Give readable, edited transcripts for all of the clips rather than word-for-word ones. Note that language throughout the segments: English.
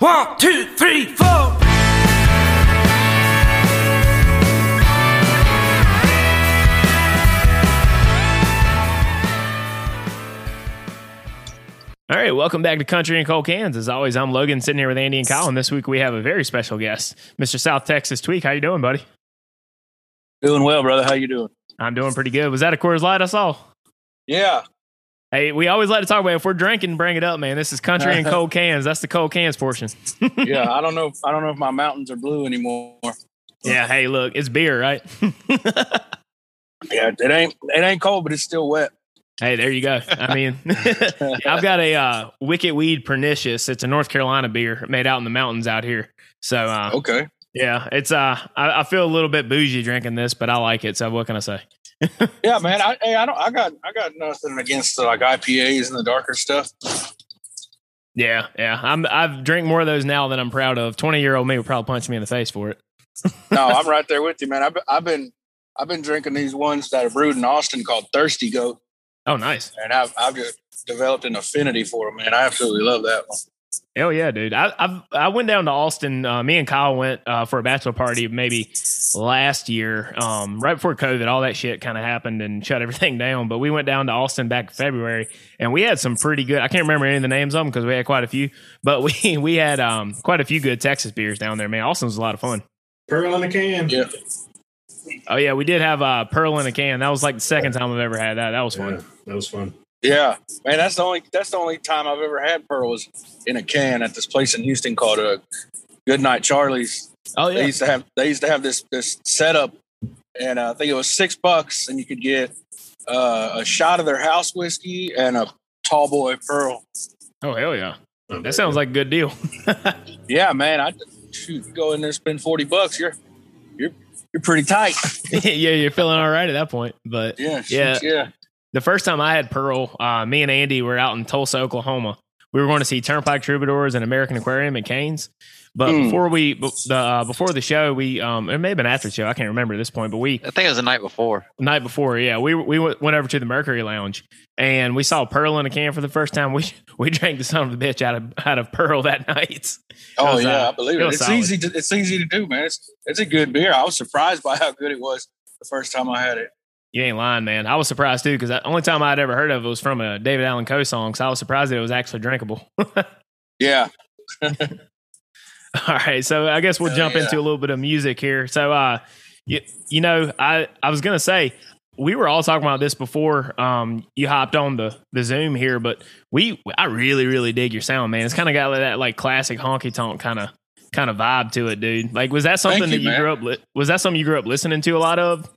One, two, three, four. All right, welcome back to Country & Cold Cans. As always, I'm Logan, sitting here with Andy and Colin. This week we have a very special guest, Mr. South Texas Tweak. How you doing, buddy? Doing well, brother. How you doing? I'm doing pretty good. Was that a Coors Light I saw? Yeah. Hey, we always like to talk about it. If we're drinking, bring it up, man. This is Country & Cold Cans. That's the Cold Cans portion. Yeah, I don't know if my mountains are blue anymore. Yeah, hey, look, it's beer, right? Yeah, it ain't cold, but it's still wet. Hey, there you go. I mean, I've got a Wicked Weed Pernicious. It's a North Carolina beer made out in the mountains out here. So okay, yeah, it's I feel a little bit bougie drinking this, but I like it. So what can I say? Yeah, man. I got nothing against like IPAs and the darker stuff. Yeah. I've drank more of those now than I'm proud of. 20-year-old me would probably punch me in the face for it. No, I'm right there with you, man. I've been drinking these ones that are brewed in Austin called Thirsty Goat. Oh, nice. And I've just developed an affinity for them, man. I absolutely love that one. Hell yeah, dude. I went down to Austin. Me and Kyle went for a bachelor party maybe last year, right before COVID. All that shit kind of happened and shut everything down. But we went down to Austin back in February, and we had some pretty good. I can't remember any of the names of them because we had quite a few. But we had quite a few good Texas beers down there, man. Austin was a lot of fun. Pearl in a can. Yeah. Oh yeah, we did have Pearl in a can. That was like the second time I've ever had that. That was fun. Yeah, that was fun. Yeah, man, that's the only time I've ever had Pearl was in a can at this place in Houston called Goodnight Charlie's. Oh yeah, they used to have this setup, and I think it was $6, and you could get a shot of their house whiskey and a tall boy Pearl. Oh hell yeah, that sounds like a good deal. Yeah, man, you go in there, spend $40, you're pretty tight. Yeah, you're feeling all right at that point, but yeah. The first time I had Pearl, me and Andy were out in Tulsa, Oklahoma. We were going to see Turnpike Troubadours and American Aquarium and Cain's. But before the show, we it may have been after the show. I can't remember at this point, but I think it was the night before. Night before, yeah. We went over to the Mercury Lounge and we saw Pearl in a can for the first time. We drank the son of a bitch out of Pearl that night. Oh yeah, I believe it. It's easy to do, man. It's a good beer. I was surprised by how good it was the first time I had it. You ain't lying, man. I was surprised, too, because the only time I'd ever heard of it was from a David Allen Coe song, so I was surprised that it was actually drinkable. Yeah. All right, so I guess we'll jump into a little bit of music here. So, you know, I was going to say, we were all talking about this before you hopped on the Zoom here, but I really, really dig your sound, man. It's kind of got that, like, classic honky-tonk kind of vibe to it, dude. Like, was that something you grew up listening to a lot of?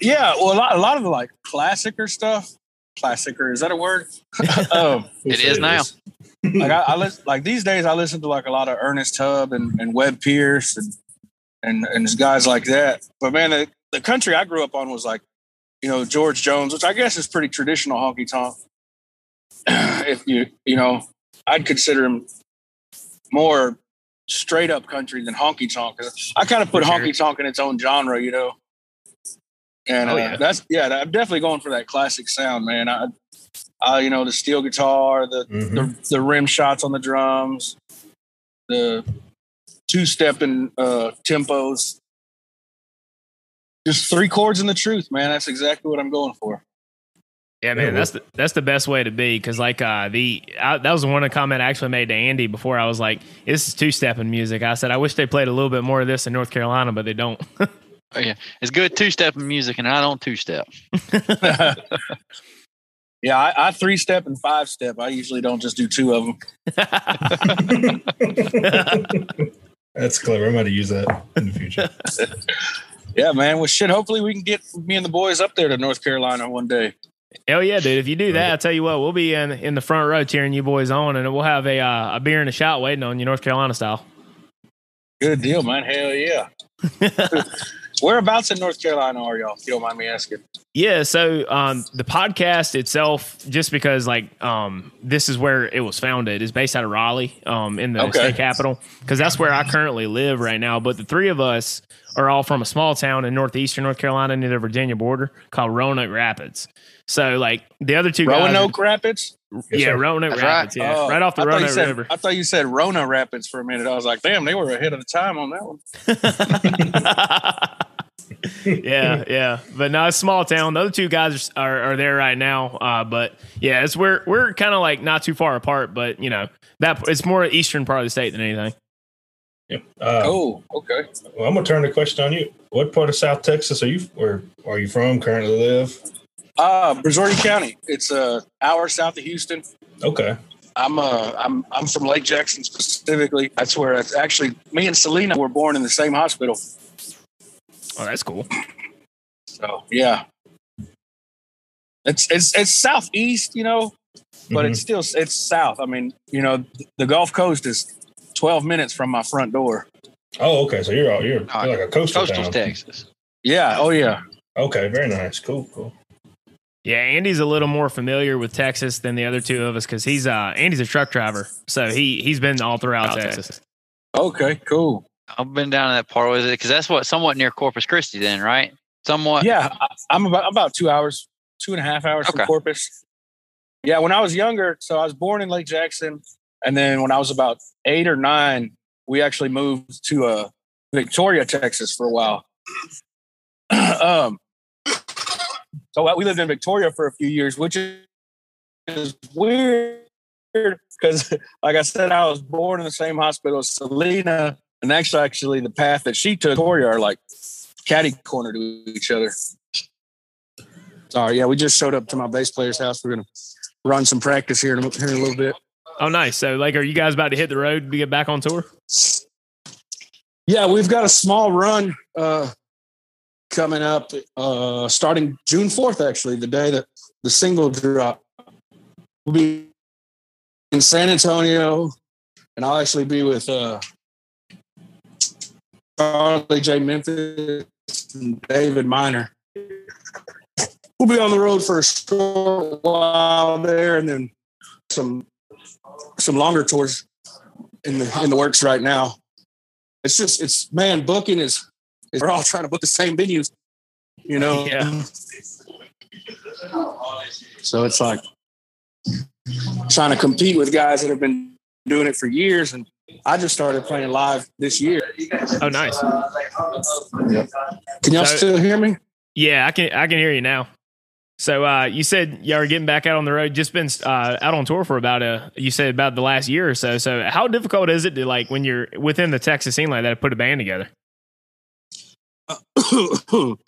Yeah, well, a lot of the like classicer stuff. Classicer, is that a word? It is now. Like I listen, like these days, I listen to like a lot of Ernest Tubb and Webb Pierce and guys like that. But man, the country I grew up on was like, you know, George Jones, which I guess is pretty traditional honky tonk. If you know, I'd consider him more straight up country than honky tonk. I kind of put honky tonk in its own genre, you know. And I'm definitely going for that classic sound, man. I you know, the steel guitar, the rim shots on the drums, the two-step and tempos, just three chords and the truth, man. That's exactly what I'm going for. Yeah, man, that's the best way to be, because like that was one comment I actually made to Andy before. I was like, "This is two-stepping music." I said, "I wish they played a little bit more of this in North Carolina, but they don't." Oh, yeah, it's good two-step music, and I don't two-step. Yeah, I three-step and five-step. I usually don't just do two of them. That's clever. I might use that in the future. Yeah, man. Well, shit, hopefully we can get me and the boys up there to North Carolina one day. Hell yeah, dude. If you do that, I'll tell you what, we'll be in the front row cheering you boys on, and we'll have a beer and a shot waiting on you North Carolina style. Good deal, man. Hell yeah. Whereabouts in North Carolina are y'all, if you don't mind me asking? Yeah, so the podcast itself, just because like this is where it was founded, is based out of Raleigh in the state capital, because that's where I currently live right now. But the three of us are all from a small town in northeastern North Carolina near the Virginia border called Roanoke Rapids. So, like, the other two guys... Roanoke Rapids? Yeah, Roanoke Rapids, yeah. Right off the Roanoke River. I thought you said Rona Rapids for a minute. I was like, damn, they were ahead of the time on that one. Yeah, yeah. But no, it's a small town. The other two guys are there right now. But, yeah, it's where we're kind of, like, not too far apart. But, you know, that it's more eastern part of the state than anything. Yeah. Oh, okay. Well, I'm gonna turn the question on you. What part of South Texas are you, or are you from? Currently live? Brazoria County. It's an hour south of Houston. Okay. I'm from Lake Jackson specifically. That's where it's actually. Me and Selena were born in the same hospital. Oh, that's cool. So yeah, it's southeast, you know, but mm-hmm. it's south. I mean, you know, the Gulf Coast is 12 minutes from my front door. Oh, okay. So you're like a coastal town. Texas. Yeah. Oh, yeah. Okay. Very nice. Cool. Yeah. Andy's a little more familiar with Texas than the other two of us because Andy's a truck driver. So he's been all throughout Texas. Okay. Cool. I've been down to that part with it because that's somewhat near Corpus Christi, then, right? Somewhat. Yeah. I'm about 2 hours, 2.5 hours from Corpus. Yeah. When I was younger, so I was born in Lake Jackson. And then when I was about 8 or 9, we actually moved to Victoria, Texas for a while. So we lived in Victoria for a few years, which is weird because, like I said, I was born in the same hospital as Selena. And actually the path that she took, Victoria, are like catty-corner to each other. Sorry, yeah, we just showed up to my bass player's house. We're going to run some practice here in a little bit. Oh, nice. So, like, are you guys about to hit the road to get back on tour? Yeah, we've got a small run coming up starting June 4th, actually, the day that the single drop. We'll be in San Antonio, and I'll actually be with Charlie J. Memphis and David Minor. We'll be on the road for a short while there, and then some longer tours in the works right now. It's just, booking is we're all trying to book the same venues, you know? Yeah. So it's like trying to compete with guys that have been doing it for years. And I just started playing live this year. Oh, nice. Yep. Can y'all still hear me? Yeah, I can hear you now. So you said y'all are getting back out on the road, just been out on tour for about the last year or so. So how difficult is it to, like, when you're within the Texas scene like that, to put a band together? Oh,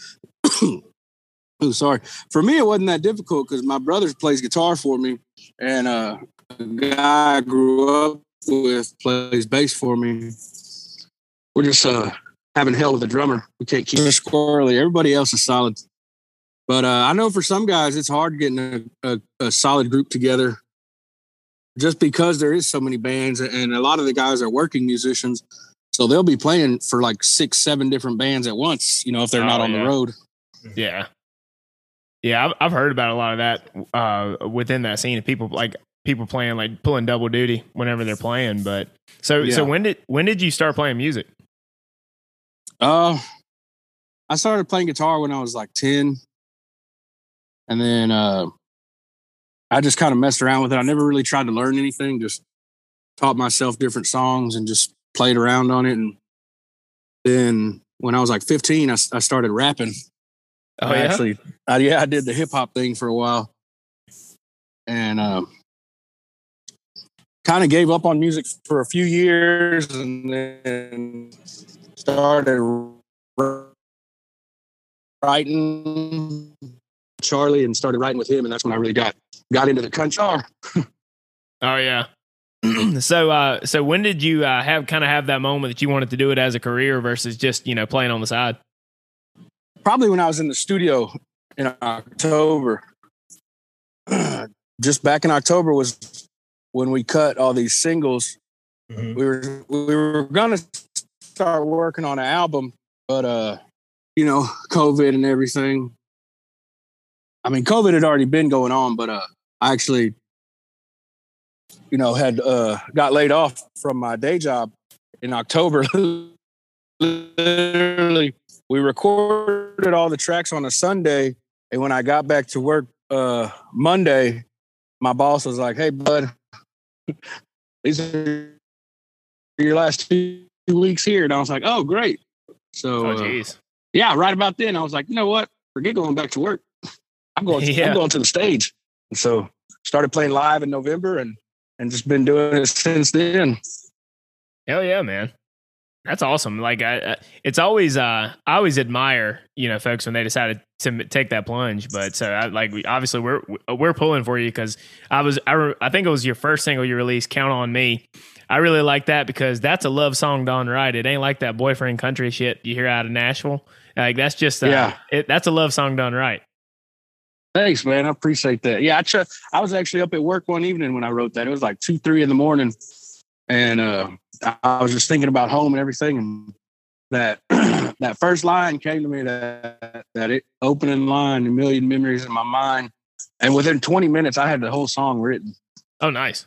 sorry. For me, it wasn't that difficult because my brother plays guitar for me, and a guy I grew up with plays bass for me. We're just having hell with a drummer. We can't keep it squirrely. Everybody else is solid. But I know for some guys, it's hard getting a solid group together just because there is so many bands, and a lot of the guys are working musicians. So they'll be playing for like 6-7 different bands at once, you know, if they're not on the road. Yeah. Yeah. I've heard about a lot of that within that scene of people playing, like pulling double duty whenever they're playing. But so when did you start playing music? I started playing guitar when I was like 10. And then I just kind of messed around with it. I never really tried to learn anything, just taught myself different songs and just played around on it. And then when I was like 15, I started rapping. Oh, yeah? I did the hip hop thing for a while. And kind of gave up on music for a few years and then started writing. Charlie and started writing with him, and that's when I really got into the country. Oh yeah. So when did you have that moment that you wanted to do it as a career versus just, you know, playing on the side? Probably when I was in the studio in October. Just back in October was when we cut all these singles. Mm-hmm. We were gonna start working on an album, but you know, COVID and everything. I mean, COVID had already been going on, but I actually, you know, had got laid off from my day job in October literally, we recorded all the tracks on a Sunday. And when I got back to work Monday, my boss was like, hey, bud, these are your last 2 weeks here. And I was like, oh, great. So, yeah, right about then, I was like, you know what? Forget going back to work. I'm going to the stage. And so started playing live in November and just been doing it since then. Hell yeah, man. That's awesome. Like I always admire, you know, folks when they decided to take that plunge. But so obviously we're pulling for you. Cause I think it was your first single you released, Count On Me. I really like that because that's a love song done right. It ain't like that boyfriend country shit you hear out of Nashville. Like that's just, that's a love song done right. Thanks, man. I appreciate that. Yeah. I was actually up at work one evening when I wrote that. It was like 2-3 in the morning. And, I was just thinking about home and everything, and that first line came to me, that opening line, a million memories in my mind. And within 20 minutes, I had the whole song written. Oh, nice.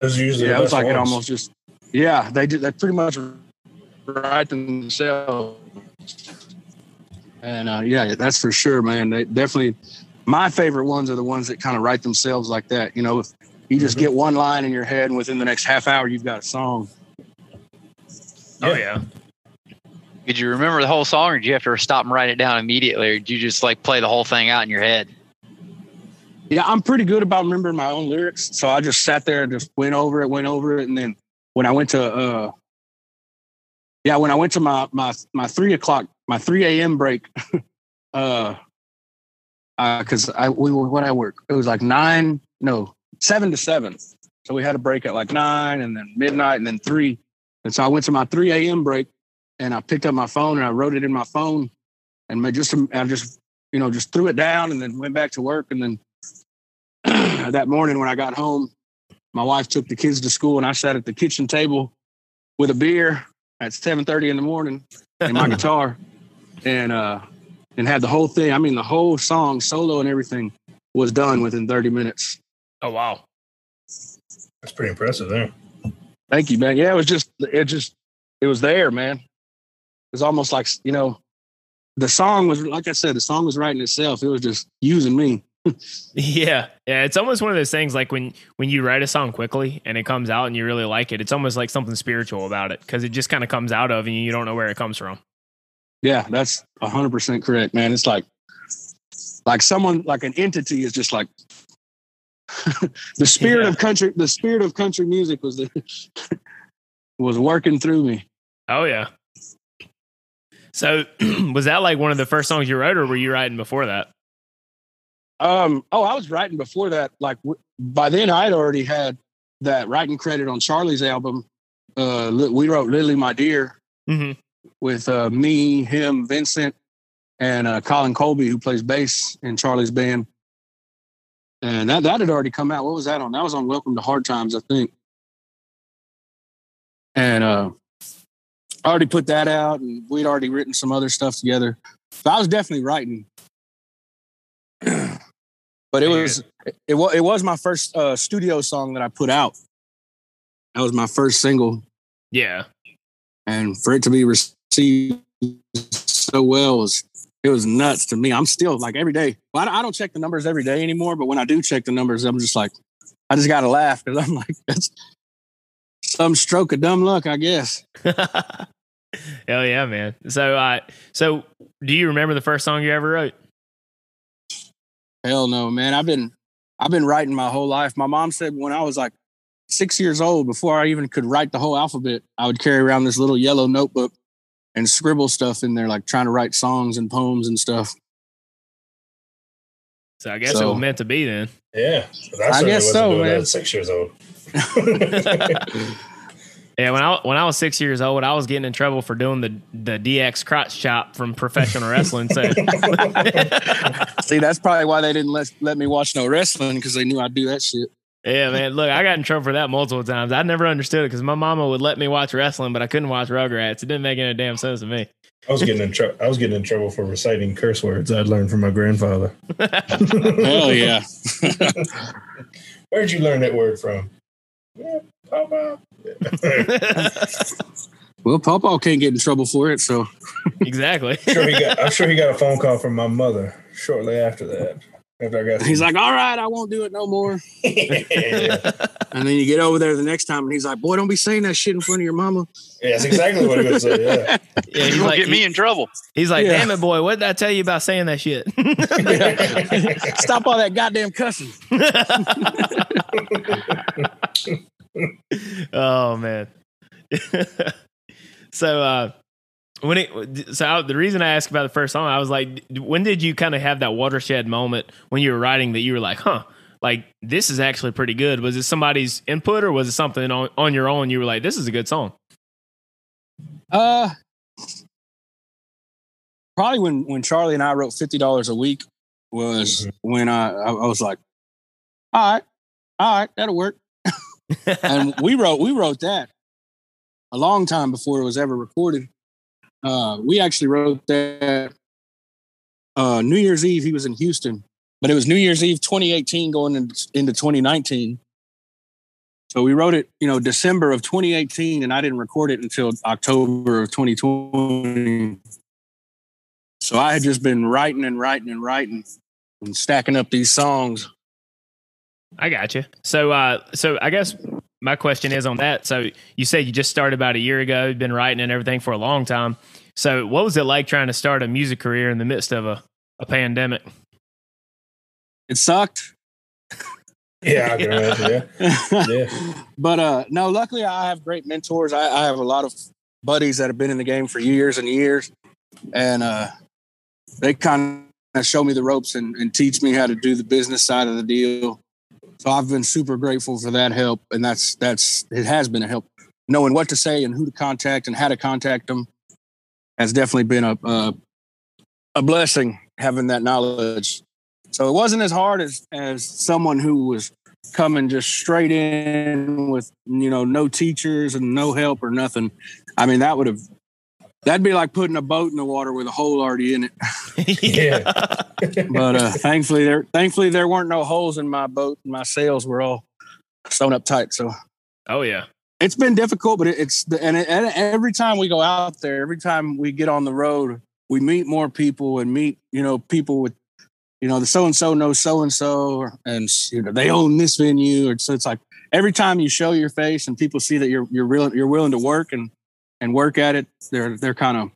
It was like ones. It almost just, yeah, they pretty much write themselves. And yeah, that's for sure, man. They definitely, my favorite ones are the ones that kind of write themselves like that. You know, if you just get one line in your head and within the next half hour, you've got a song. Oh yeah. Did you remember the whole song, or did you have to stop and write it down immediately, or did you just like play the whole thing out in your head? Yeah, I'm pretty good about remembering my own lyrics, so I just sat there and just went over it, and then when I went to my 3 o'clock, my 3 a.m. break, because it was like 7 to 7, so we had a break at like 9 and then midnight and then 3. And so I went to my 3 a.m. break, and I picked up my phone and I wrote it in my phone, and I just threw it down and then went back to work. And then that morning when I got home, my wife took the kids to school and I sat at the kitchen table with a beer at 7:30 in the morning and my guitar and had the whole thing. I mean, the whole song, solo and everything, was done within 30 minutes. Oh, wow. That's pretty impressive there. Thank you, man. Yeah, it was there, man. It was almost like, you know, the song was, like I said, the song was writing itself. It was just using me. Yeah. Yeah. It's almost one of those things, like when you write a song quickly and it comes out and you really like it, it's almost like something spiritual about it, because it just kind of comes out of, and you don't know where it comes from. Yeah, that's 100% correct, man. It's like someone, like an entity is just like, the spirit of country music was working through me. Oh yeah. So was that like one of the first songs you wrote, or were you writing before that? I was writing before that. Like by then I'd already had that writing credit on Charlie's album. We wrote Lily, My Dear with me, him, Vincent, and Colin Colby, who plays bass in Charlie's band. And that had already come out. What was that on? That was on Welcome to Hard Times, I think. And I already put that out, and we'd already written some other stuff together. So I was definitely writing. But it was my first studio song that I put out. That was my first single. Yeah. And for it to be received so well it was nuts to me. I'm still like every day. Well, I don't check the numbers every day anymore, but when I do check the numbers, I'm just like, I just got to laugh, because I'm like, that's some stroke of dumb luck, I guess. Hell yeah, man. So do you remember the first song you ever wrote? Hell no, man. I've been writing my whole life. My mom said when I was like 6 years old, before I even could write the whole alphabet, I would carry around this little yellow notebook and scribble stuff in there, like trying to write songs and poems and stuff. So I guess it was meant to be then. Yeah. I guess so, man. I was 6 years old. Yeah, when I was 6 years old, I was getting in trouble for doing the DX crotch chop from professional wrestling. So see, that's probably why they didn't let me watch no wrestling, because they knew I'd do that shit. Yeah, man. Look, I got in trouble for that multiple times. I never understood it, because my mama would let me watch wrestling, but I couldn't watch Rugrats. It didn't make any damn sense to me. I was getting in trouble for reciting curse words I'd learned from my grandfather. Hell yeah! Where'd you learn that word from? Yeah, Papa. Well, Pawpaw can't get in trouble for it, so. Exactly. I'm sure he got a phone call from my mother shortly after that. He's like, all right, I won't do it no more. Yeah. And then you get over there the next time, and he's like, boy, don't be saying that shit in front of your mama. Yeah, that's exactly what he would say, yeah. Yeah, he's like, get me in trouble. He's like, damn it, boy, what did I tell you about saying that shit? Stop all that goddamn cussing. Oh, man. The reason I asked about the first song, I was like, when did you kind of have that watershed moment when you were writing that you were like, huh, like this is actually pretty good? Was it somebody's input or was it something on your own? You were like, this is a good song. Probably when Charlie and I wrote $50 a Week was when I was like, all right, that'll work. And we wrote that a long time before it was ever recorded. We actually wrote that New Year's Eve. He was in Houston, but it was New Year's Eve 2018 going into 2019. So we wrote it, December of 2018, and I didn't record it until October of 2020. So I had just been writing and stacking up these songs. I got you. So I guess my question is on that. So you said you just started about a year ago, you've been writing and everything for a long time. So what was it like trying to start a music career in the midst of a pandemic? It sucked. Yeah, I can imagine. Yeah. But no, luckily I have great mentors. I have a lot of buddies that have been in the game for years and years. And they kind of show me the ropes and teach me how to do the business side of the deal. So I've been super grateful for that help, and that's it has been a help. Knowing what to say and who to contact and how to contact them has definitely been a blessing, having that knowledge. So it wasn't as hard as someone who was coming just straight in with, no teachers and no help or nothing. I mean, that'd be like putting a boat in the water with a hole already in it. Yeah. But thankfully there weren't no holes in my boat. And my sails were all sewn up tight. So, oh yeah, it's been difficult, but and every time we go out there, every time we get on the road, we meet more people and meet, people with, the so-and-so knows so-and-so and they own this venue. And so it's like every time you show your face and people see that you're willing to work and work at it, they're kind of,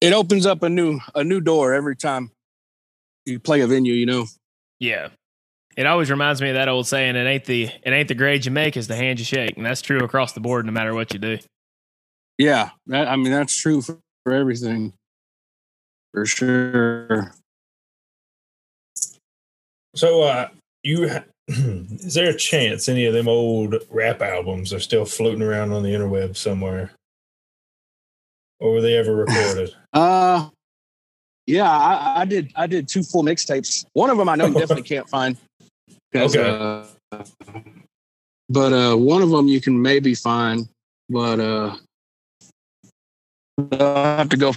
it opens up a new door every time you play a venue, Yeah. It always reminds me of that old saying, it ain't the grade you make, it's the hand you shake. And that's true across the board, no matter what you do. Yeah. That's true for everything. For sure. So, is there a chance any of them old rap albums are still floating around on the interweb somewhere? Or were they ever recorded? Yeah, I did two full mixtapes. One of them I know you definitely can't find. Okay. But one of them you can maybe find, but they'll have to go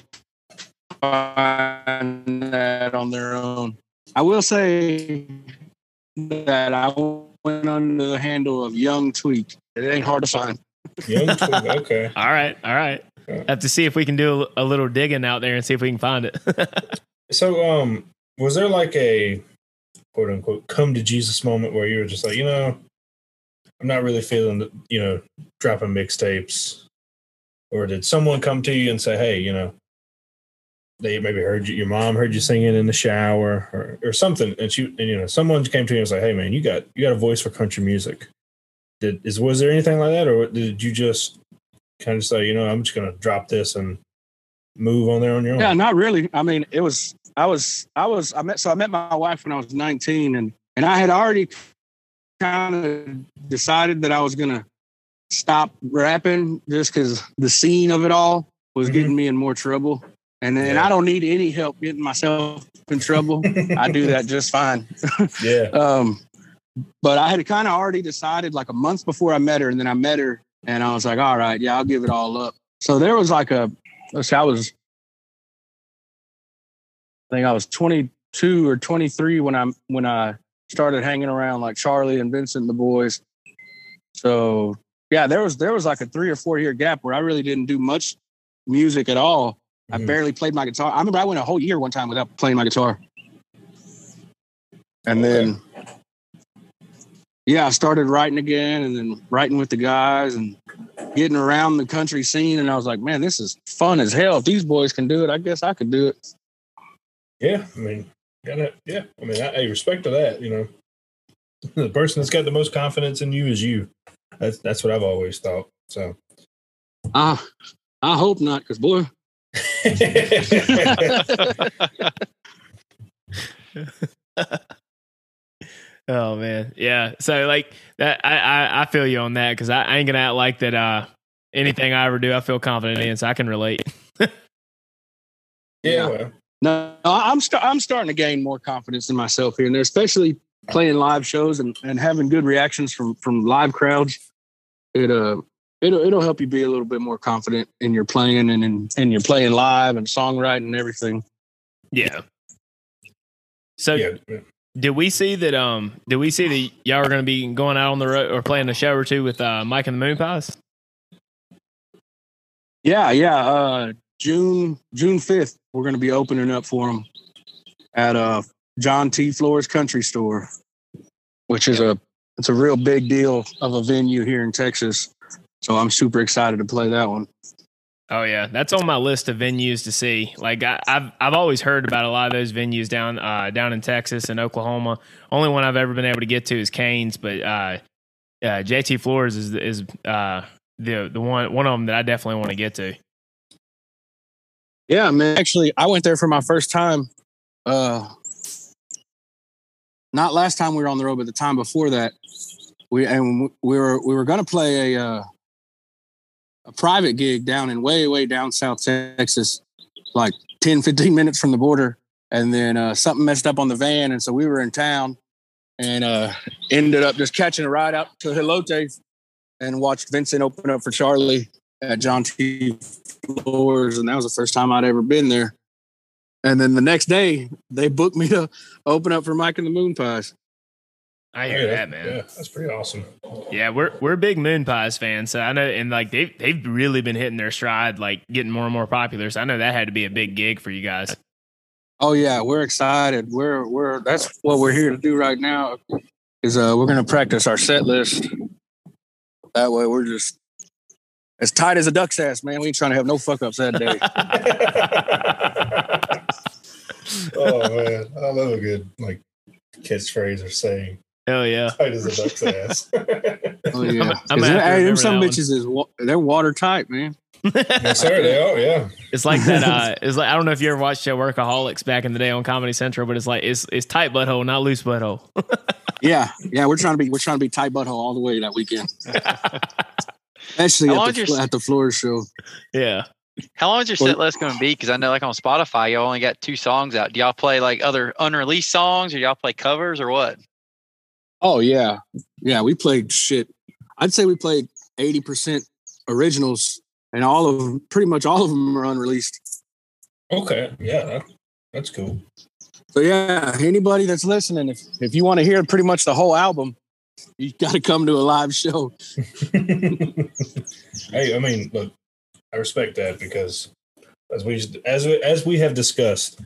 find that on their own. I will say that I went under the handle of Young Tweak. It ain't hard to find. Young Tweak, okay. All right. I have to see if we can do a little digging out there and see if we can find it. So, was there like a quote unquote come to Jesus moment where you were just like, I'm not really feeling, dropping mixtapes? Or did someone come to you and say, hey, they maybe heard your mom heard you singing in the shower or something. And someone came to you and was like, hey man, you got a voice for country music. Was there anything like that? Or did you just kind of say, I'm just going to drop this and move on there on your own? Yeah, not really. I mean, I met my wife when I was 19 and I had already kind of decided that I was going to stop rapping just because the scene of it all was getting me in more trouble. And then I don't need any help getting myself in trouble. I do that just fine. Yeah. But I had kind of already decided like a month before I met her, and then I met her. And I was like, all right, yeah, I'll give it all up. So there was like I think I was 22 or 23 when I started hanging around like Charlie and Vincent and the boys. So yeah, there was like a 3 or 4 year gap where I really didn't do much music at all. I barely played my guitar. I remember I went a whole year one time without playing my guitar. And then, yeah, I started writing again and then writing with the guys and getting around the country scene. And I was like, man, this is fun as hell. If these boys can do it, I guess I could do it. Yeah. I mean, I respect to that, you know, the person that's got the most confidence in you is you. That's what I've always thought. So I hope not, because boy. Oh man, yeah. So like that, I feel you on that because I ain't gonna act like that. Anything I ever do, I feel confident in, so I can relate. Yeah. Well. No, I'm starting to gain more confidence in myself here and there, especially playing live shows and having good reactions from live crowds. It'll help you be a little bit more confident in your playing and in your playing live and songwriting and everything. Yeah. So did we see that y'all were going to be going out on the road or playing a show or two with Mike and the Moonpies? Yeah. June 5th, we're going to be opening up for them at John T. Floore's Country Store, which is a real big deal of a venue here in Texas. So I'm super excited to play that one. Oh yeah, that's on my list of venues to see. Like I've always heard about a lot of those venues down in Texas and Oklahoma. Only one I've ever been able to get to is Cain's, but JT Floore's is the one of them that I definitely want to get to. Yeah, man. Actually, I went there for my first time. Not last time we were on the road, but the time before that, we were going to play a private gig down in way down South Texas, like 10, 15 minutes from the border. And then something messed up on the van. And so we were in town and ended up just catching a ride out to Hilote and watched Vincent open up for Charlie at John T. Floore's. And that was the first time I'd ever been there. And then the next day they booked me to open up for Mike and the Moonpies. I hear that, man. Yeah, that's pretty awesome. Yeah, we're big Moonpies fans, so I know, and like they've really been hitting their stride, like getting more and more popular. So I know that had to be a big gig for you guys. Oh yeah, we're excited. We're that's what we're here to do right now. Is we're gonna practice our set list. That way, we're just as tight as a duck's ass, man. We ain't trying to have no fuck ups that day. Oh man, I love a good like catchphrase or saying. Hell yeah! Tight as a duck's ass. Oh yeah! Them some bitches they're watertight, man. Yes, sir. They are. Yeah. It's like that. It's like I don't know if you ever watched Workaholics back in the day on Comedy Central, but it's like it's tight butthole, not loose butthole. Yeah. We're trying to be tight butthole all the way that weekend. Actually, at the floor show. Yeah. How long is your set list going to be? Because I know, like on Spotify, y'all only got 2 songs out. Do y'all play like other unreleased songs, or y'all play covers, or what? Oh, yeah. Yeah, we played shit. I'd say we played 80% originals, and pretty much all of them are unreleased. Okay. Yeah, that's cool. So, yeah, anybody that's listening, if you want to hear pretty much the whole album, you got to come to a live show. Hey, I mean, look, I respect that because as we have discussed,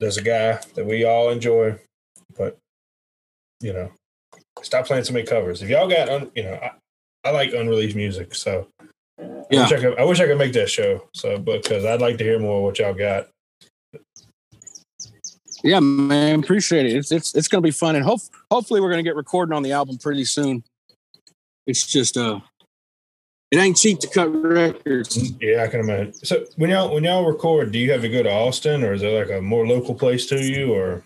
there's a guy that we all enjoy, but you know, stop playing so many covers. If y'all got, I like unreleased music, so yeah. I wish I could make that show. So, because I'd like to hear more of what y'all got. Yeah, man, appreciate it. It's gonna be fun, and hopefully we're gonna get recording on the album pretty soon. It's just it ain't cheap to cut records. Yeah, I can imagine. So when y'all record, do you have to go to Austin, or is there like a more local place to you, or?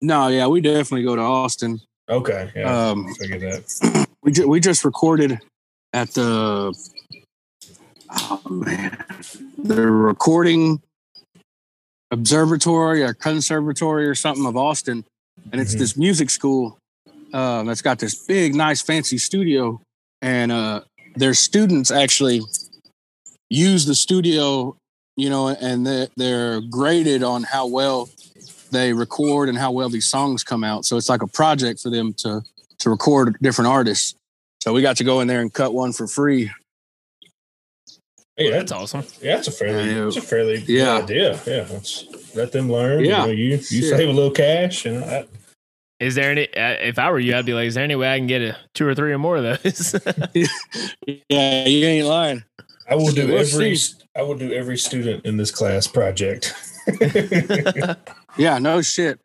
No, yeah, we definitely go to Austin. Okay. Yeah, I get that. We just recorded at the recording observatory or conservatory or something of Austin. And it's this music school that's got this big, nice, fancy studio. And their students actually use the studio, you know, and they're graded on how well they record and how well these songs come out. So it's like a project for them to record different artists. So we got to go in there and cut one for free. Hey, that's awesome. Yeah, that's a fairly good idea. Yeah, let them learn. Yeah, you save a little cash. And is there any? If I were you, I'd be like, is there any way I can get a 2 or 3 or more of those? Yeah, you ain't lying. I will do every student in this class project. Yeah, no shit.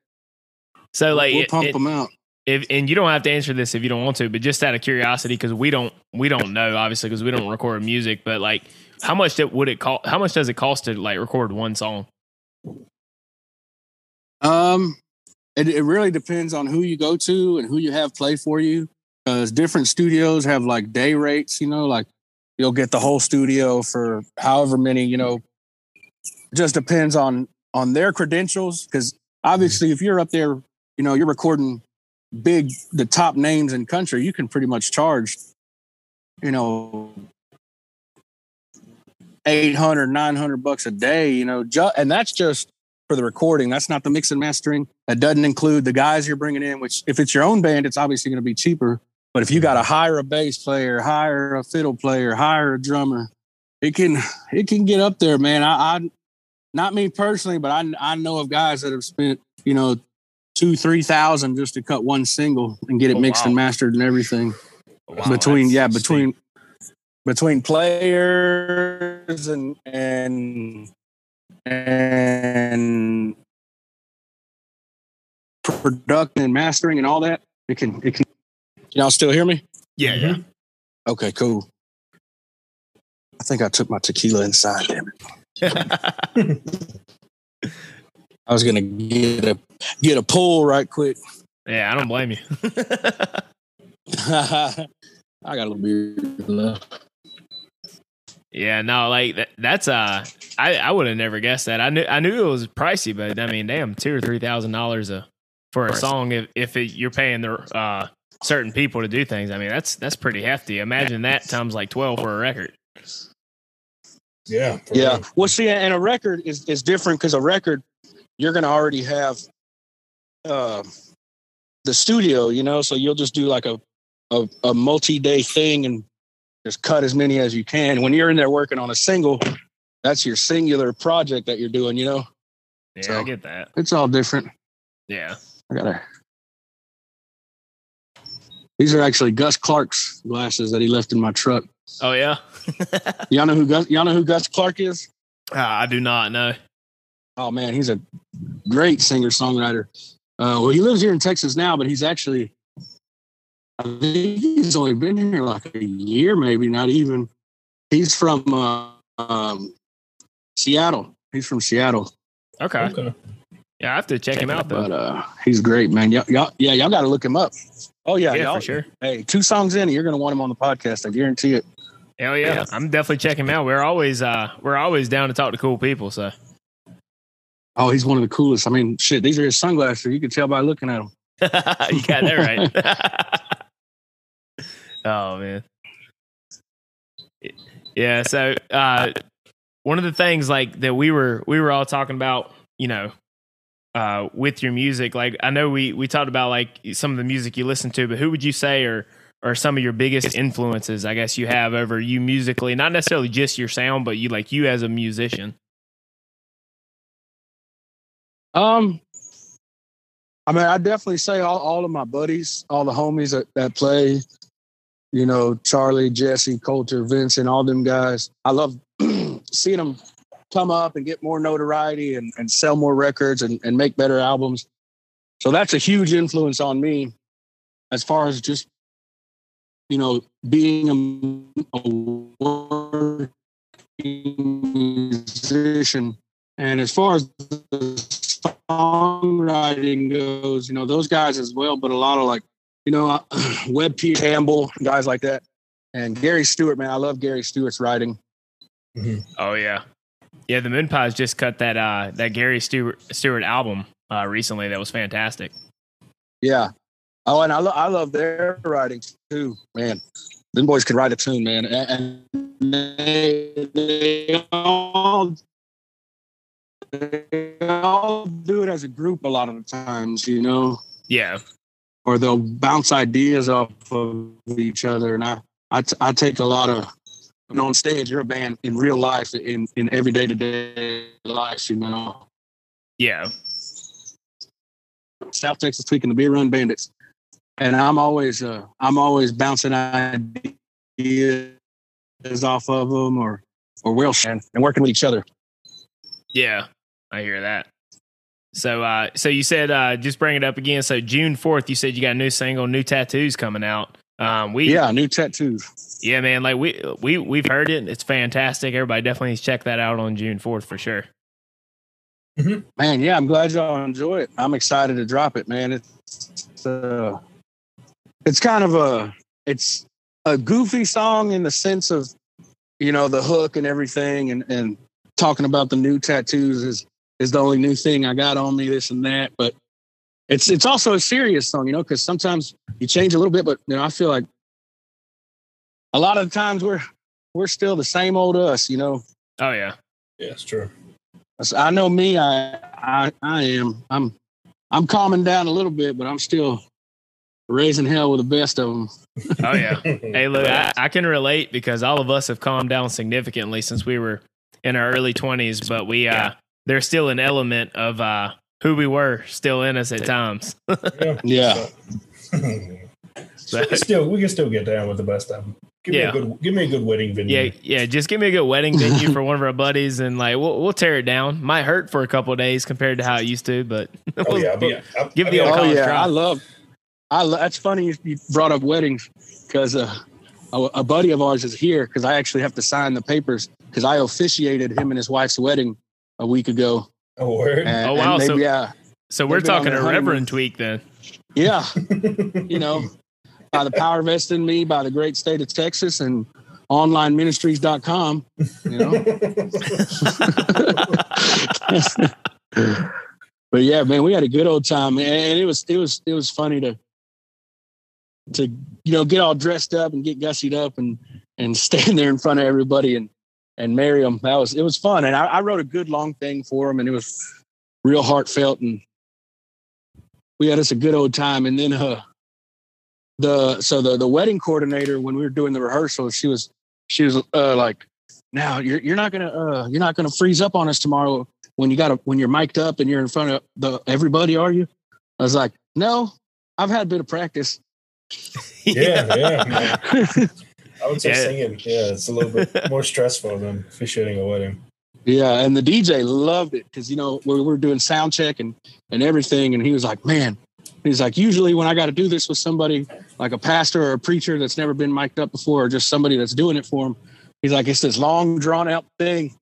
So like, we'll pump them out. If, and you don't have to answer this if you don't want to, but just out of curiosity, because we don't know, obviously, because we don't record music. But like, how much would it cost? How much does it cost to like record one song? It really depends on who you go to and who you have play for you. Because different studios have like day rates, you know, like you'll get the whole studio for however many, you know. Just depends on their credentials, because obviously, if you're up there, you know, you're recording the top names in country, you can pretty much charge, you know, $800-$900 a day, you know, and that's just for the recording. That's not the mix and mastering. That doesn't include the guys you're bringing in, which if it's your own band, it's obviously going to be cheaper. But if you got to hire a bass player, hire a fiddle player, hire a drummer, it can get up there, man. I not me personally, but I know of guys that have spent, you know, $2,000-$3,000 just to cut one single and get it mixed and mastered and everything. Wow, between players and production and mastering and all that, it can. Y'all still hear me? Yeah, yeah. Okay, cool. I think I took my tequila inside. Damn it. I was gonna get a pull right quick. Yeah, I don't blame you. I got a little beard left. Yeah, no, like that's I would have never guessed that. I knew it was pricey, but I mean, damn, $2,000-$3,000 for a song. If you're paying the certain people to do things, I mean, that's pretty hefty. Imagine that times like 12 for a record. Yeah, yeah. Well, see, and a record is different because a record, you're going to already have the studio, you know, so you'll just do like a multi-day thing and just cut as many as you can. When you're in there working on a single, that's your singular project that you're doing, you know? Yeah, so I get that. It's all different. Yeah. These are actually Gus Clark's glasses that he left in my truck. Oh, yeah? Y'all know who Gus Clark is? I do not know. Oh, man, he's a great singer-songwriter. Well, he lives here in Texas now, but he's actually, I think he's only been here like a year, maybe, not even. He's from Seattle. He's from Seattle. Okay. Yeah, I have to check him out, though. But he's great, man. Y'all got to look him up. Oh, yeah, for sure. Hey, 2 songs in, you're going to want him on the podcast. I guarantee it. Hell, yeah. I'm definitely checking him out. We're always down to talk to cool people, so. Oh, he's one of the coolest. I mean, shit, these are his sunglasses. You can tell by looking at them. You got that right. Oh, man. Yeah. So, one of the things like that we were all talking about, you know, with your music, like I know we talked about like some of the music you listen to, but who would you say are some of your biggest influences, I guess, you have over you musically, not necessarily just your sound, but you like you as a musician? I mean, I definitely say all of my buddies, all the homies that play, you know, Charlie, Jesse, Coulter, Vincent, all them guys. I love seeing them come up and get more notoriety and sell more records and make better albums. So that's a huge influence on me as far as just, you know, being a working musician. And as far as the songwriting goes, you know, those guys as well, but a lot of like, you know, Webb Pierce, Campbell, guys like that, and Gary Stewart, man. I love Gary Stewart's writing. Mm-hmm. Oh yeah, yeah. The Moonpies just cut that Gary Stewart album recently. That was fantastic. Yeah. Oh, and I love their writing too, man. Them boys can write a tune, man, and they all. They all do it as a group a lot of the times, you know? Yeah. or they'll bounce ideas off of each other. And I take a lot of, you know, on stage, you're a band in real life, in every day-to-day life, you know. Yeah. South Texas Tweaking the Beer Run Bandits. And I'm always bouncing ideas off of them or will and working with each other. Yeah, I hear that. So you said, just bring it up again. So June 4th, you said you got a new single, New Tattoos coming out. New Tattoos. Yeah, man. Like we've heard it. It's fantastic. Everybody definitely needs to check that out on June 4th for sure. Mm-hmm. Man, yeah, I'm glad y'all enjoy it. I'm excited to drop it, man. It's kind of a goofy song in the sense of, you know, the hook and everything, and talking about the new tattoos is the only new thing I got on me, this and that. But it's also a serious song, you know, because sometimes you change a little bit, but, you know, I feel like a lot of the times we're still the same old us, you know. Oh yeah, yeah, it's true. I know me. I am. I'm calming down a little bit, but I'm still raising hell with the best of them. Oh yeah. Hey, look, I can relate because all of us have calmed down significantly since we were in our early 20s, but there's still an element of who we were still in us at times. Yeah. We can still get down with the best of them. Give me a good wedding venue. Yeah. Just give me a good wedding venue for one of our buddies, and like we'll tear it down. Might hurt for a couple of days compared to how it used to, but give the old college try. I love. That's funny you brought up weddings because a buddy of ours is here because I actually have to sign the papers because I officiated him and his wife's wedding a week ago. Oh word! And, wow! So we're talking a reverend tweak then. Yeah, you know. By the power vested in me by the great state of Texas and onlineministries.com, you know. But yeah, man, we had a good old time, and it was funny to you know, get all dressed up and get gussied up and stand there in front of everybody and marry them. It was fun, and I wrote a good long thing for them, and it was real heartfelt, and we had us a good old time, and then the wedding coordinator, when we were doing the rehearsal, she was like, now you're not gonna freeze up on us tomorrow when you're mic'd up and you're in front of everybody, are you? I was like, no, I've had a bit of practice. Yeah. I would say singing. Yeah, it's a little bit more stressful than officiating a wedding. Yeah, and the DJ loved it because, you know, we were doing sound check and everything, and he was like, man. He's like, usually when I got to do this with somebody like a pastor or a preacher that's never been mic'd up before, or just somebody that's doing it for him, he's like, it's this long, drawn out thing.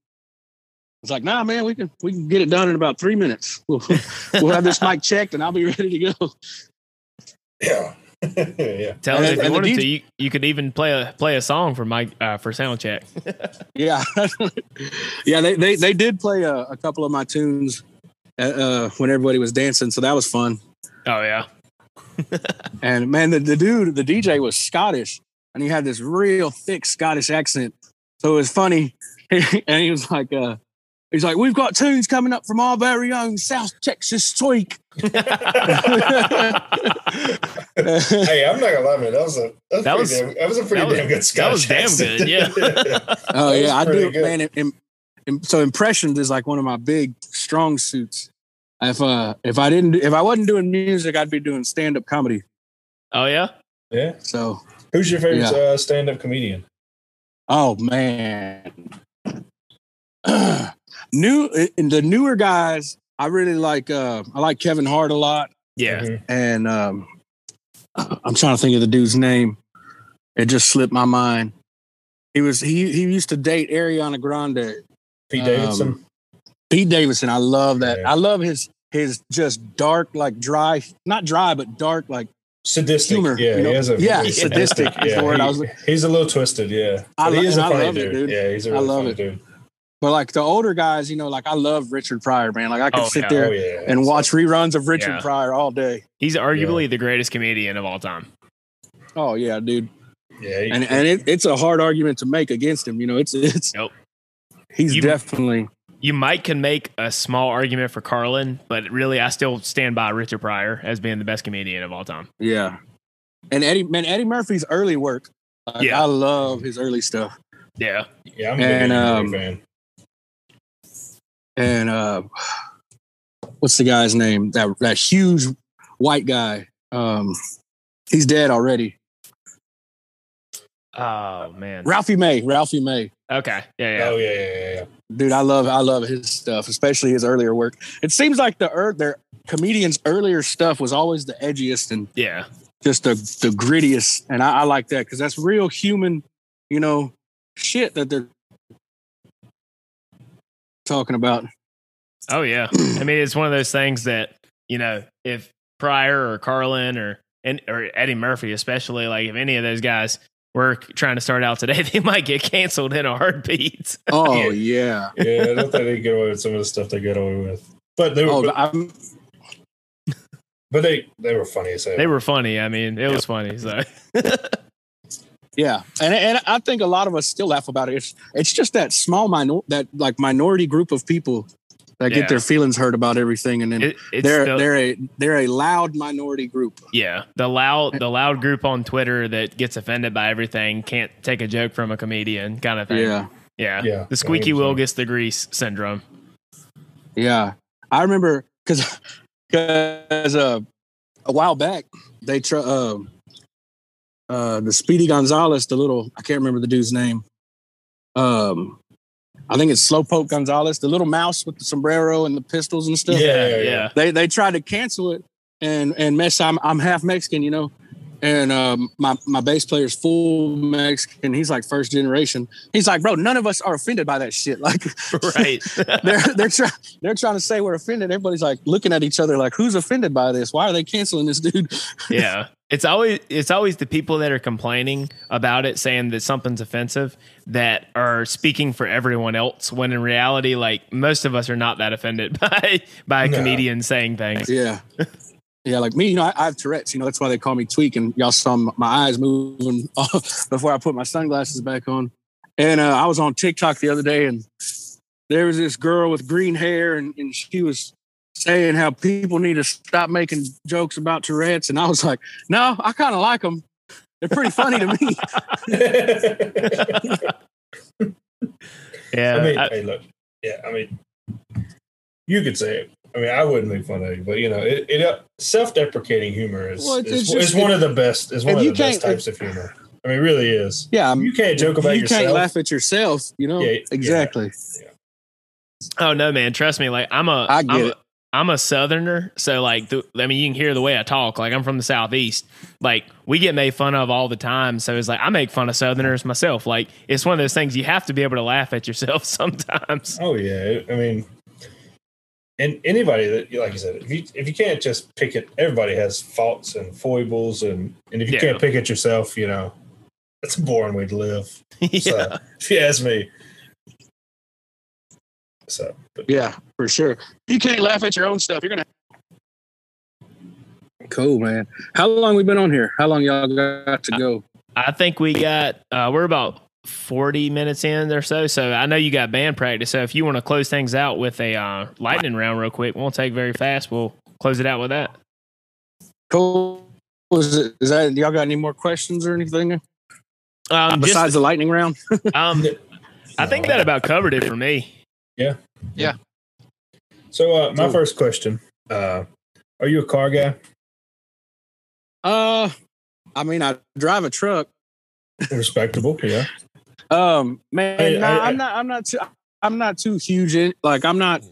It's like, nah, man, we can get it done in about 3 minutes. We'll have this mic checked and I'll be ready to go. Yeah. Yeah. Tell us if you wanted to, you could even play a song for Mike for sound check. Yeah. Yeah. They did play a couple of my tunes when everybody was dancing. So that was fun. Oh yeah. And man, the DJ was Scottish, and he had this real thick Scottish accent. So it was funny. And he was like, we've got tunes coming up from our very own South Texas Tweak. Hey, I'm not gonna lie, man. That was a pretty damn good Scottish accent. That was damn good, yeah. Oh yeah, I do, man. So impressions is like one of my big strong suits. If I wasn't doing music, I'd be doing stand-up comedy. Oh yeah, yeah. So, who's your favorite stand-up comedian? Oh man, the newer guys. I really like. I like Kevin Hart a lot. Yeah, mm-hmm. And I'm trying to think of the dude's name. It just slipped my mind. He used to date Ariana Grande. Pete Davidson. Pete Davidson, I love that. Yeah. I love his just dark, like dry, not dry, but dark, like sadistic humor. Yeah, you know? Sadistic. Yeah, he's a little twisted. Yeah, I love it, dude. Yeah, he's a really funny dude. But like the older guys, you know, like I love Richard Pryor, man. Like I could sit there and watch reruns of Richard Pryor all day. He's arguably the greatest comedian of all time. Oh yeah, dude. Yeah, and it's a hard argument to make against him. You know, it's nope. He's definitely. You might can make a small argument for Carlin, but really, I still stand by Richard Pryor as being the best comedian of all time. Yeah. And Eddie Murphy's early work. Yeah. I love his early stuff. Yeah. Yeah. I'm a big fan. And what's the guy's name? That huge white guy. He's dead already. Oh man. Ralphie May. Okay. Yeah. Oh yeah. Dude, I love his stuff, especially his earlier work. It seems like their comedians' earlier stuff was always the edgiest and just the grittiest. And I like that because that's real human, shit that they're talking about. Oh yeah. I mean, it's one of those things that, if Pryor or Carlin or Eddie Murphy, especially, like if any of those guys we're trying to start out today, they might get canceled in a heartbeat. Oh, yeah. Yeah, I don't think they get away with some of the stuff they get away with. But they were funny as hell. They were funny. I mean, it was funny. So. Yeah. And I think a lot of us still laugh about it. It's just that small minority group of people that get their feelings hurt about everything, and then they're a loud minority group. Yeah, the loud group on Twitter that gets offended by everything, can't take a joke from a comedian, kind of thing. Yeah. The squeaky wheel gets the grease syndrome. Yeah, I remember because a while back they the Speedy Gonzalez, I can't remember the dude's name. I think it's Slowpoke Gonzalez, the little mouse with the sombrero and the pistols and stuff. Yeah. They tried to cancel it and mess. I'm half Mexican, and my bass player's full Mexican. He's like first generation. He's like, bro, none of us are offended by that shit. Like, right? They're trying to say we're offended. Everybody's like looking at each other like, who's offended by this? Why are they canceling this dude? Yeah. It's always the people that are complaining about it, saying that something's offensive, that are speaking for everyone else. When in reality, like most of us are not that offended by a comedian saying things. Yeah. Yeah. Like me, I have Tourette's, that's why they call me Tweak, and y'all saw my eyes moving before I put my sunglasses back on. And I was on TikTok the other day, and there was this girl with green hair and she was saying how people need to stop making jokes about Tourette's. And I was like, no, I kind of like them. They're pretty funny to me. Yeah. I mean, you could say it. I mean, I wouldn't make fun of you, but it self-deprecating humor is one of the best. It's one of the best types of humor. I mean, it really is. Yeah. You can't joke about yourself. You can't laugh at yourself, Yeah, exactly. Yeah. Oh no, man. Trust me. Like I'm a Southerner, so like, you can hear the way I talk. Like I'm from the Southeast. Like we get made fun of all the time. So it's like I make fun of Southerners myself. Like it's one of those things you have to be able to laugh at yourself sometimes. Oh yeah, I mean, and anybody that, like you said, if you can't just pick it, everybody has faults and foibles, and if you can't pick it yourself, that's a boring way to live. Yeah. So, if you ask me. So yeah, for sure. You can't laugh at your own stuff. You're gonna. Cool, man. How long we been on here? How long y'all got to go? I think we got. We're about 40 minutes in or so. So I know you got band practice. So if you want to close things out with a lightning round, real quick, won't take very fast. We'll close it out with that. Cool. Is that y'all got any more questions or anything? Besides the lightning round. I think that about covered it for me. Yeah. Yeah. So my first question, are you a car guy? I mean, I drive a truck. Respectable. Yeah. Man, I'm not too huge in, like, I'm not,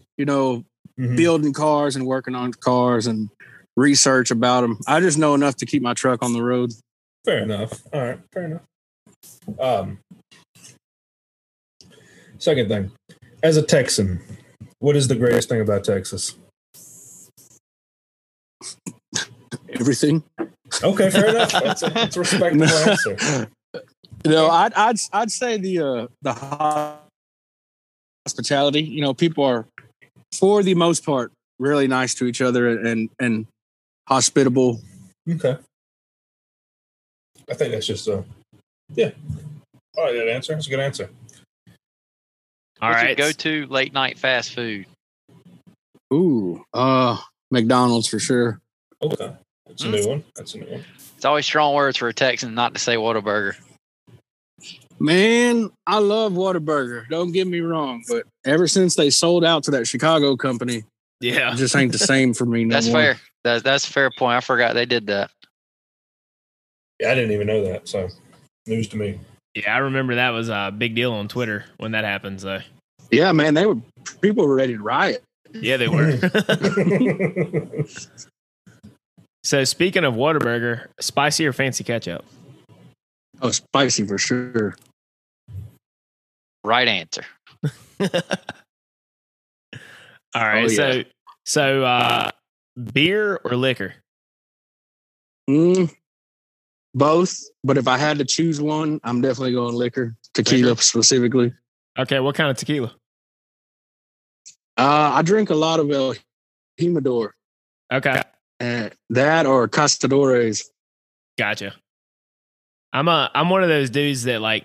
building cars and working on cars and research about them. I just know enough to keep my truck on the road. Fair enough. All right. Fair enough. Second thing. As a Texan, what is the greatest thing about Texas? Everything. Okay, fair enough. That's a respectable answer. I'd say the hospitality. People are, for the most part, really nice to each other and hospitable. Okay. I think that's just I like that answer. It's a good answer. All right. What's your go-to late night fast food? Ooh, McDonald's for sure. Okay. That's a new one. It's always strong words for a Texan not to say Whataburger. Man, I love Whataburger. Don't get me wrong, but ever since they sold out to that Chicago company, it just ain't the same for me. That's fair. That's a fair point. I forgot they did that. Yeah, I didn't even know that. So news to me. Yeah, I remember that was a big deal on Twitter when that happened. So yeah, man, people were ready to riot. Yeah, they were. So speaking of Whataburger, spicy or fancy ketchup? Oh, spicy for sure. Right answer. All right. So beer or liquor? Both. But if I had to choose one, I'm definitely going liquor. Tequila specifically. Okay. What kind of tequila? I drink a lot of El Jimador. Okay. That or Castadores. Gotcha. I'm one of those dudes that, like,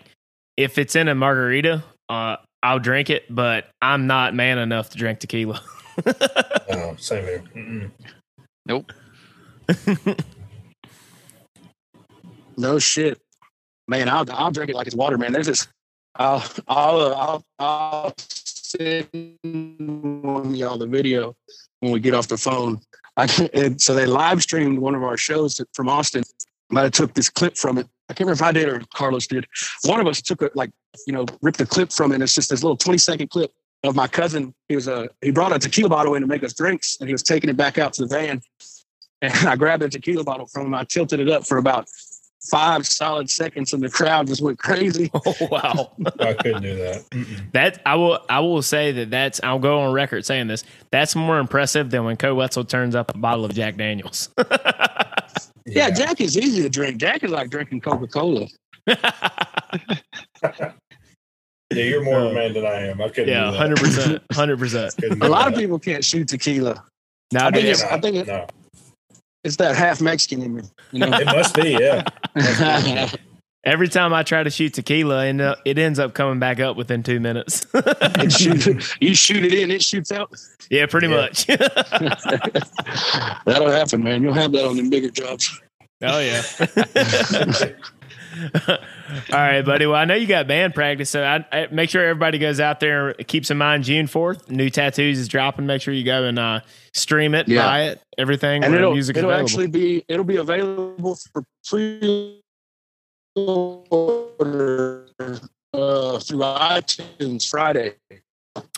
if it's in a margarita, I'll drink it, but I'm not man enough to drink tequila. Oh, same here. Mm-mm. Nope. No shit, man. I'll drink it like it's water, man. There's this. I'll send y'all the video when we get off the phone. So they live streamed one of our shows from Austin. Might have took this clip from it. I can't remember if I did or Carlos did. One of us took it, ripped a clip from it. And it's just this little 20-second clip of my cousin. He brought a tequila bottle in to make us drinks, and he was taking it back out to the van. And I grabbed a tequila bottle from him. I tilted it up for about 5 solid seconds, and the crowd just went crazy. Oh, wow. I couldn't do that. Mm-mm. I will say that's, I'll go on record saying this, that's more impressive than when Coe Wetzel turns up a bottle of Jack Daniels. Yeah, Jack is easy to drink. Jack is like drinking Coca-Cola. You're more of a man than I am. I couldn't. Yeah, 100%. 100%. A lot of people can't shoot tequila. No, I think it's that half Mexican in me. You know? It must be, yeah. Every time I try to shoot tequila, it ends up coming back up within 2 minutes. You shoot it in, it shoots out. Yeah, pretty much. That'll happen, man. You'll have that on them bigger jobs. Oh, yeah. All right, buddy. Well, I know you got band practice, so I make sure everybody goes out there and keeps in mind June 4th. New Tattoos is dropping. Make sure you go and stream it, buy it, everything. And it'll be available for pre-order through iTunes Friday.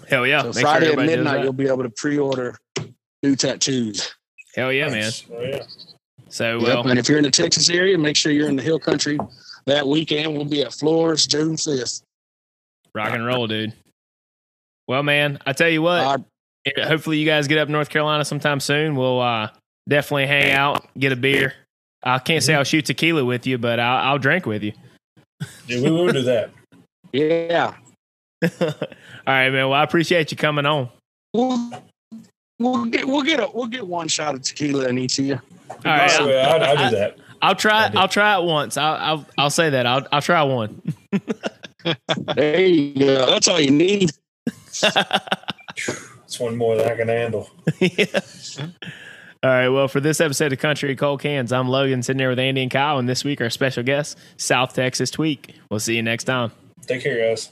Hell yeah! So Friday at midnight, you'll be able to pre-order New Tattoos. Hell yeah, man! Oh, yeah. So and if you're in the Texas area, make sure you're in the Hill Country. That weekend we'll be at Flores June 5th. Rock and roll, dude. Well, man, I tell you what. Hopefully you guys get up North Carolina sometime soon. We'll definitely hang out, get a beer. I can't say I'll shoot tequila with you, but I'll drink with you. Yeah, we will do that. Yeah. All right, man. Well, I appreciate you coming on. We'll get one shot of tequila in each of you. All right, I'll do that. I'll try it once. I'll say that. I'll try one. There you go. That's all you need. It's one more than I can handle. Yeah. All right. Well, for this episode of Country Cold Cans, I'm Logan sitting there with Andy and Kyle, and this week our special guest, South Texas Tweak. We'll see you next time. Take care, guys.